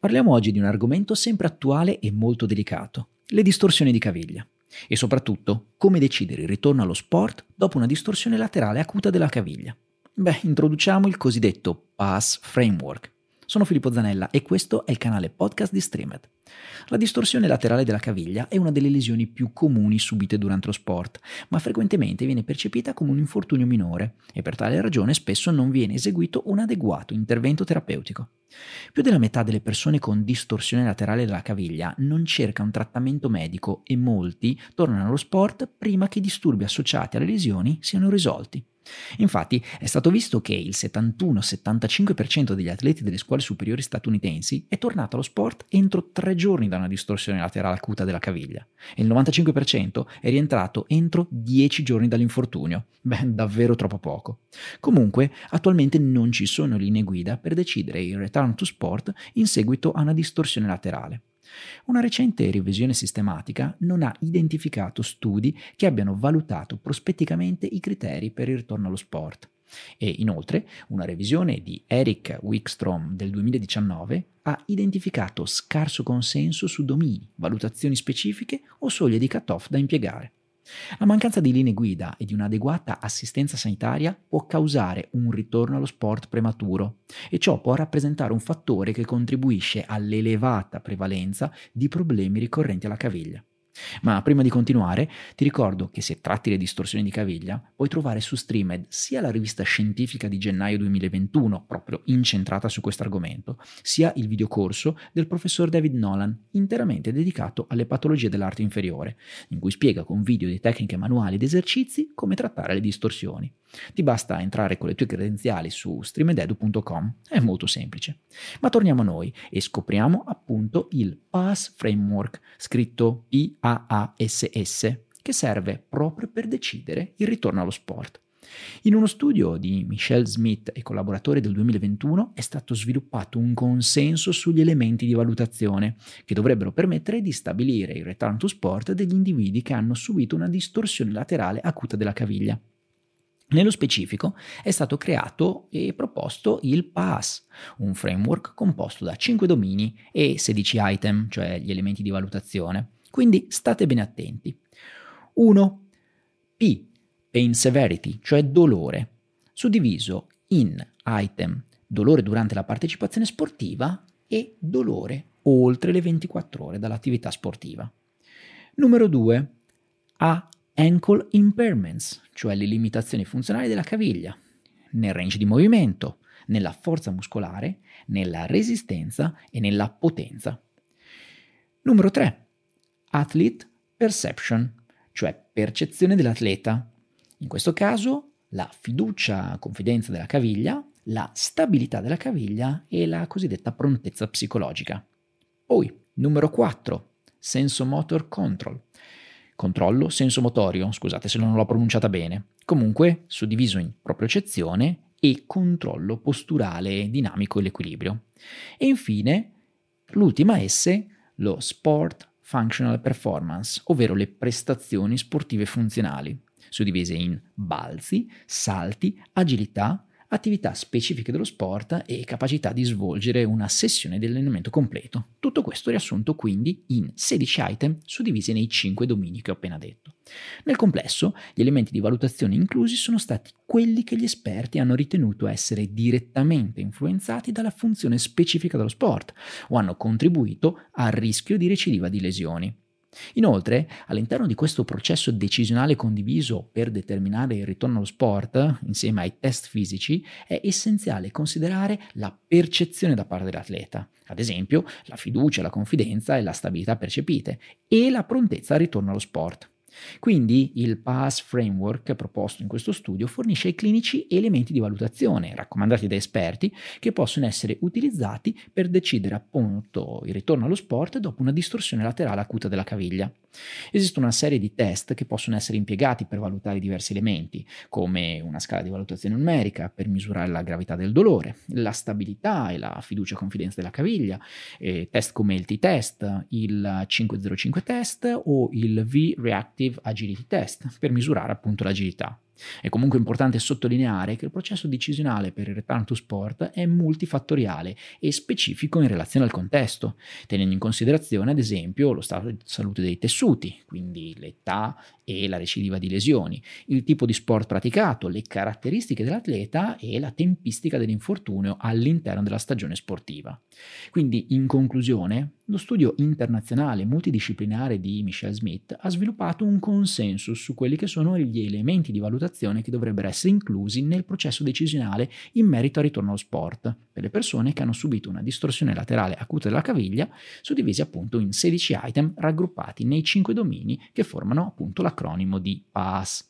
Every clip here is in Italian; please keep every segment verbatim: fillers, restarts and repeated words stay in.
Parliamo oggi di un argomento sempre attuale e molto delicato, le distorsioni di caviglia. E soprattutto, come decidere il ritorno allo sport dopo una distorsione laterale acuta della caviglia. Beh, introduciamo il cosiddetto PAASS Framework. Sono Filippo Zanella e questo è il canale podcast di Streamed. La distorsione laterale della caviglia è una delle lesioni più comuni subite durante lo sport, ma frequentemente viene percepita come un infortunio minore e per tale ragione spesso non viene eseguito un adeguato intervento terapeutico. Più della metà delle persone con distorsione laterale della caviglia non cerca un trattamento medico e molti tornano allo sport prima che i disturbi associati alle lesioni siano risolti. Infatti è stato visto che il settantuno settantacinque per cento degli atleti delle scuole superiori statunitensi è tornato allo sport entro tre giorni da una distorsione laterale acuta della caviglia e il novantacinque per cento è rientrato entro dieci giorni dall'infortunio. Beh, davvero troppo poco. Comunque, attualmente non ci sono linee guida per decidere il return to sport in seguito a una distorsione laterale. Una recente revisione sistematica non ha identificato studi che abbiano valutato prospetticamente i criteri per il ritorno allo sport. E inoltre, una revisione di Eric Wickstrom del duemiladiciannove ha identificato scarso consenso su domini, valutazioni specifiche o soglie di cut-off da impiegare. La mancanza di linee guida e di un'adeguata assistenza sanitaria può causare un ritorno allo sport prematuro e ciò può rappresentare un fattore che contribuisce all'elevata prevalenza di problemi ricorrenti alla caviglia. Ma prima di continuare, ti ricordo che se tratti le distorsioni di caviglia, puoi trovare su Streamed sia la rivista scientifica di gennaio duemilaventuno, proprio incentrata su questo argomento, sia il videocorso del professor David Nolan, interamente dedicato alle patologie dell'arto inferiore, in cui spiega con video di tecniche manuali ed esercizi come trattare le distorsioni. Ti basta entrare con le tue credenziali su streamed edu punto com, è molto semplice. Ma torniamo a noi e scopriamo appunto il PAASS Framework, scritto P A A S S, che serve proprio per decidere il ritorno allo sport. In uno studio di Michelle Smith e collaboratori del duemilaventuno è stato sviluppato un consenso sugli elementi di valutazione che dovrebbero permettere di stabilire il return to sport degli individui che hanno subito una distorsione laterale acuta della caviglia. Nello specifico è stato creato e proposto il PAASS, un framework composto da cinque domini e sedici item, cioè gli elementi di valutazione. Quindi state ben attenti. uno. P. Pain severity, cioè dolore, suddiviso in item dolore durante la partecipazione sportiva e dolore oltre le ventiquattro ore dall'attività sportiva. Numero due. A. Ankle impairments, cioè le limitazioni funzionali della caviglia, nel range di movimento, nella forza muscolare, nella resistenza e nella potenza. Numero tre. Athlete perception, cioè percezione dell'atleta. In questo caso la fiducia-confidenza della caviglia, la stabilità della caviglia e la cosiddetta prontezza psicologica. Poi, numero quattro. Sensomotor control. Controllo sensomotorio, scusate se non l'ho pronunciata bene, comunque suddiviso in propriocezione e controllo posturale dinamico e l'equilibrio. E infine, l'ultima S, lo sport functional performance, ovvero le prestazioni sportive funzionali, suddivise in balzi, salti, agilità, attività specifiche dello sport e capacità di svolgere una sessione di allenamento completo. Tutto questo riassunto quindi in sedici item suddivisi nei cinque domini che ho appena detto. Nel complesso, gli elementi di valutazione inclusi sono stati quelli che gli esperti hanno ritenuto essere direttamente influenzati dalla funzione specifica dello sport o hanno contribuito al rischio di recidiva di lesioni. Inoltre, all'interno di questo processo decisionale condiviso per determinare il ritorno allo sport, insieme ai test fisici, è essenziale considerare la percezione da parte dell'atleta, ad esempio la fiducia, la confidenza e la stabilità percepite, e la prontezza al ritorno allo sport. Quindi il PAASS Framework proposto in questo studio fornisce ai clinici elementi di valutazione raccomandati da esperti che possono essere utilizzati per decidere appunto il ritorno allo sport dopo una distorsione laterale acuta della caviglia. Esiste una serie di test che possono essere impiegati per valutare diversi elementi, come una scala di valutazione numerica per misurare la gravità del dolore, la stabilità e la fiducia e confidenza della caviglia, e test come il T-test, il cinque zero cinque test o il V-Reactive Agility Test per misurare appunto l'agilità. È comunque importante sottolineare che il processo decisionale per il return to sport è multifattoriale e specifico in relazione al contesto, tenendo in considerazione ad esempio lo stato di salute dei tessuti, quindi l'età e la recidiva di lesioni, il tipo di sport praticato, le caratteristiche dell'atleta e la tempistica dell'infortunio all'interno della stagione sportiva. Quindi, in conclusione, lo studio internazionale multidisciplinare di Michelle Smith ha sviluppato un consenso su quelli che sono gli elementi di valutazione che dovrebbero essere inclusi nel processo decisionale in merito al ritorno allo sport per le persone che hanno subito una distorsione laterale acuta della caviglia, suddivisi appunto in sedici item raggruppati nei cinque domini che formano appunto l'acronimo di PAASS.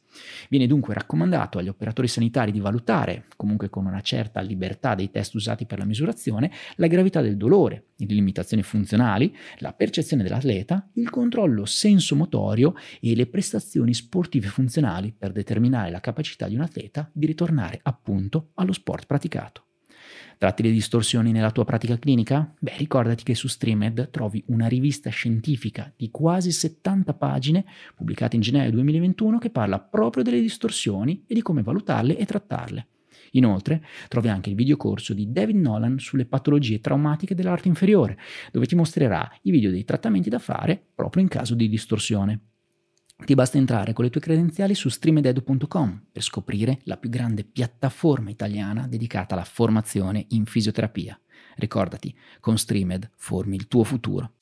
Viene dunque raccomandato agli operatori sanitari di valutare, comunque con una certa libertà dei test usati per la misurazione, la gravità del dolore, le limitazioni funzionali, la percezione dell'atleta, il controllo sensomotorio e le prestazioni sportive funzionali per determinare la capacità di un atleta di ritornare appunto allo sport praticato. Tratti le distorsioni nella tua pratica clinica? Beh, ricordati che su Streamed trovi una rivista scientifica di quasi settanta pagine, pubblicata in gennaio duemilaventuno, che parla proprio delle distorsioni e di come valutarle e trattarle. Inoltre, trovi anche il videocorso di David Nolan sulle patologie traumatiche dell'arto inferiore, dove ti mostrerà i video dei trattamenti da fare proprio in caso di distorsione. Ti basta entrare con le tue credenziali su streamed edu punto com per scoprire la più grande piattaforma italiana dedicata alla formazione in fisioterapia. Ricordati, con Streamed formi il tuo futuro.